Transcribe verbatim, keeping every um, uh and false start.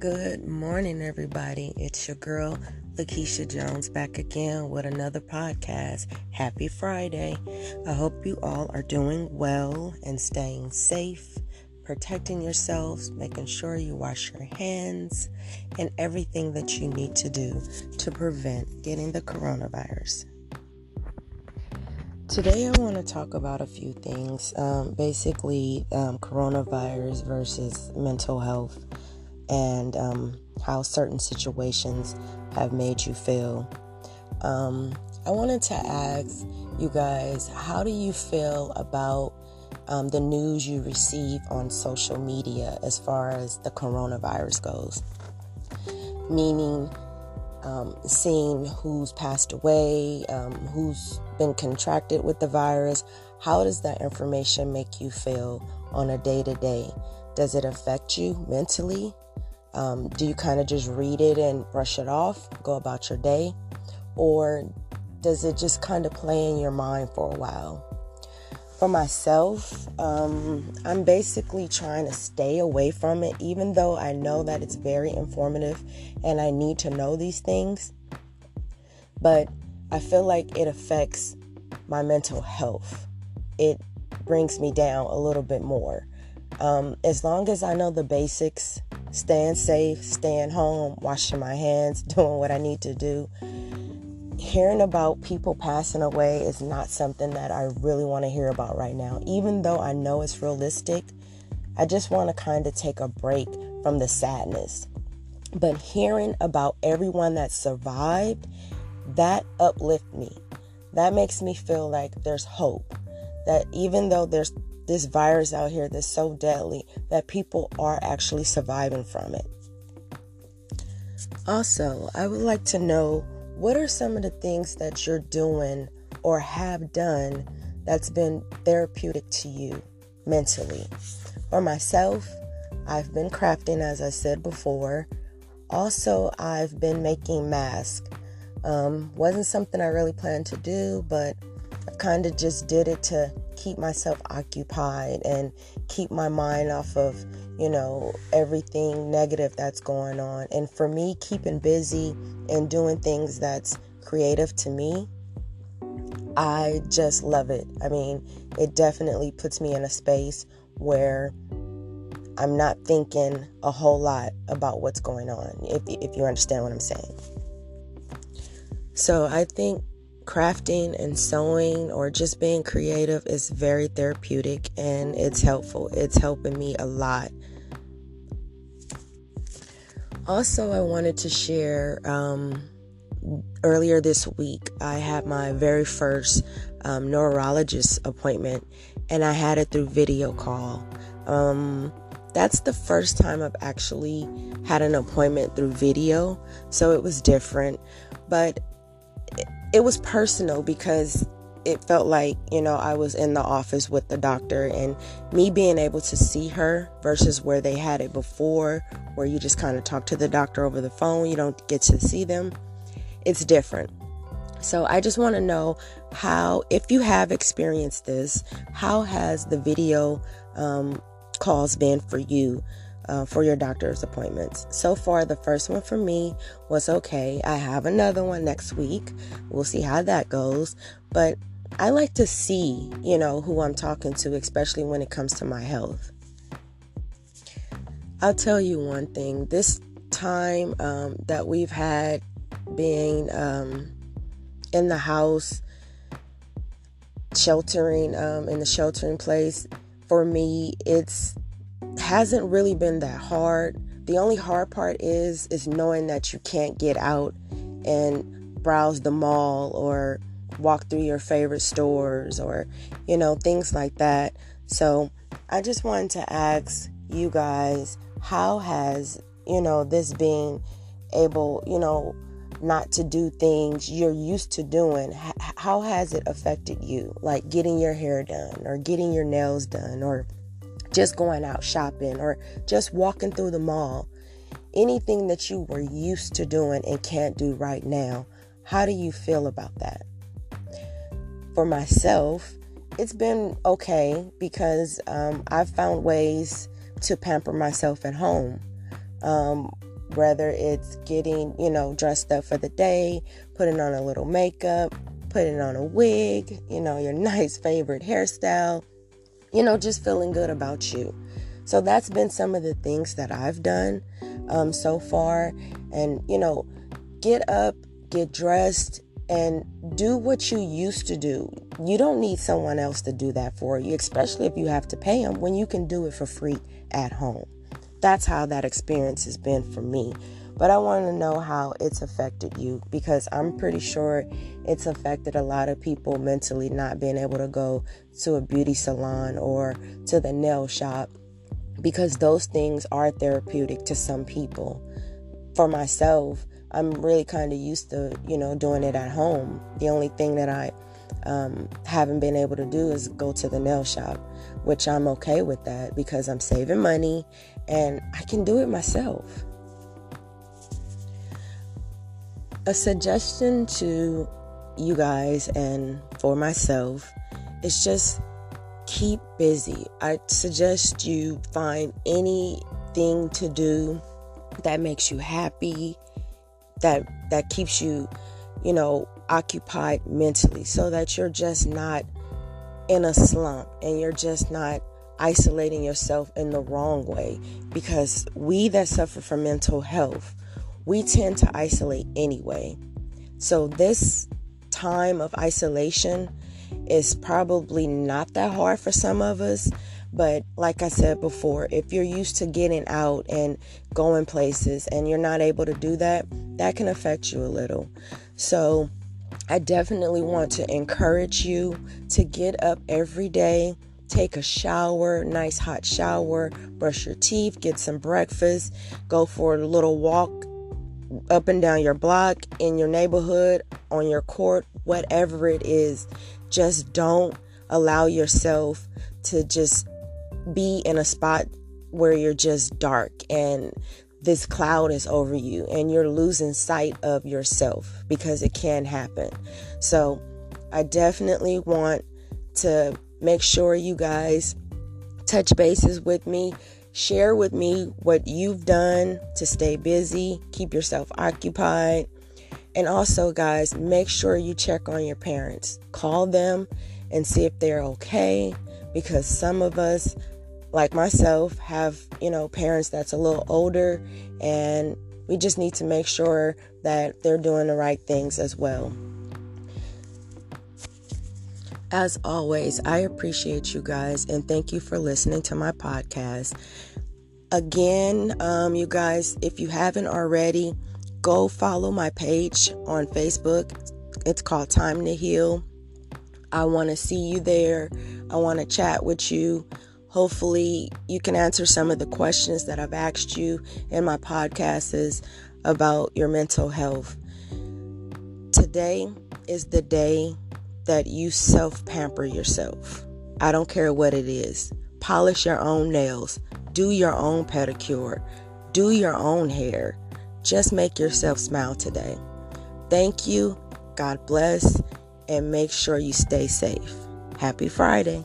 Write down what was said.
Good morning, everybody. It's your girl, Lakeisha Jones, back again with another podcast. Happy Friday. I hope you all are doing well and staying safe, protecting yourselves, making sure you wash your hands, and everything that you need to do to prevent getting the coronavirus. Today, I want to talk about a few things, um, basically um, coronavirus versus mental health. And um, how certain situations have made you feel. Um, I wanted to ask you guys, how do you feel about um, the news you receive on social media as far as the coronavirus goes? Meaning, um, seeing who's passed away, um, who's been contracted with the virus. How does that information make you feel on a day-to-day? Does it affect you mentally? Um, do you kind of just read it and brush it off, go about your day? Or does it just kind of play in your mind for a while? For myself, um, I'm basically trying to stay away from it, even though I know that it's very informative and I need to know these things. But I feel like it affects my mental health. It brings me down a little bit more. Um, as long as I know the basics, staying safe, staying home, washing my hands, doing what I need to do. Hearing about people passing away is not something that I really want to hear about right now. Even though I know it's realistic, I just want to kind of take a break from the sadness. But hearing about everyone that survived, that uplifts me. That makes me feel like there's hope. That even though there's this virus out here that's so deadly, that people are actually surviving from it. Also, I would like to know, what are some of the things that you're doing or have done that's been therapeutic to you mentally? For myself, I've been crafting, as I said before. Also, I've been making masks. Um, wasn't something I really planned to do, but I kind of just did it to keep myself occupied and keep my mind off of, you know, everything negative that's going on. And for me, keeping busy and doing things that's creative to me, I just love it. I mean, it definitely puts me in a space where I'm not thinking a whole lot about what's going on, if, if you understand what I'm saying. So I think crafting and sewing or just being creative is very therapeutic and it's helpful. It's helping me a lot. Also, I wanted to share um, earlier this week, I had my very first um, neurologist appointment and I had it through video call. Um, that's the first time I've actually had an appointment through video. So it was different, but it was personal because it felt like, you know, I was in the office with the doctor, and me being able to see her versus where they had it before, where you just kind of talk to the doctor over the phone, you don't get to see them. It's different. So I just want to know how, if you have experienced this, how has the video um, calls been for you? Uh, for your doctor's appointments. So far, the first one for me was okay. I have another one next week. We'll see how that goes. But I like to see, you know, who I'm talking to, especially when it comes to my health. I'll tell you one thing. This time um, that we've had being um, in the house, sheltering um, in the sheltering place, for me, it's hasn't really been that hard. The only hard part is is knowing that you can't get out and browse the mall or walk through your favorite stores or, you know, things like that. So I just wanted to ask you guys, how has, you know, this being able, you know, not to do things you're used to doing, how has it affected you? Like getting your hair done or getting your nails done or just going out shopping or just walking through the mall, anything that you were used to doing and can't do right now. How do you feel about that? For myself, it's been okay because um, I've found ways to pamper myself at home. Um, whether it's getting, you know, dressed up for the day, putting on a little makeup, putting on a wig, you know, your nice favorite hairstyle, you know, just feeling good about you. So that's been some of the things that I've done um, so far. And, you know, get up, get dressed, and do what you used to do. You don't need someone else to do that for you, especially if you have to pay them, when you can do it for free at home. That's how that experience has been for me. But I want to know how it's affected you, because I'm pretty sure it's affected a lot of people mentally, not being able to go to a beauty salon or to the nail shop, because those things are therapeutic to some people. For myself, I'm really kind of used to, you know, doing it at home. The only thing that I um, haven't been able to do is go to the nail shop, which I'm okay with that because I'm saving money and I can do it myself. A suggestion to you guys and for myself is just keep busy. I suggest you find anything to do that makes you happy, that that keeps you, you know, occupied mentally, so that you're just not in a slump and you're just not isolating yourself in the wrong way. Because we that suffer from mental health, we tend to isolate anyway. So this time of isolation is probably not that hard for some of us. But like I said before, if you're used to getting out and going places and you're not able to do that, that can affect you a little. So I definitely want to encourage you to get up every day, take a shower, nice hot shower, brush your teeth, get some breakfast, go for a little walk up and down your block, in your neighborhood, on your court, whatever it is. Just don't allow yourself to just be in a spot where you're just dark and this cloud is over you and you're losing sight of yourself, because it can happen. So I definitely want to make sure you guys touch bases with me. Share with me what you've done to stay busy, keep yourself occupied. And also, guys, make sure you check on your parents. Call them and see if they're okay, because some of us, like myself, have, you know, parents that's a little older, and we just need to make sure that they're doing the right things as well. As always, I appreciate you guys and thank you for listening to my podcast. Again, um, you guys, if you haven't already, go follow my page on Facebook. It's called Time to Heal. I want to see you there. I want to chat with you. Hopefully, you can answer some of the questions that I've asked you in my podcasts about your mental health. Today is the day that you self-pamper yourself. I don't care what it is. Polish your own nails. Do your own pedicure. Do your own hair. Just make yourself smile today. Thank you. God bless. And make sure you stay safe. Happy Friday.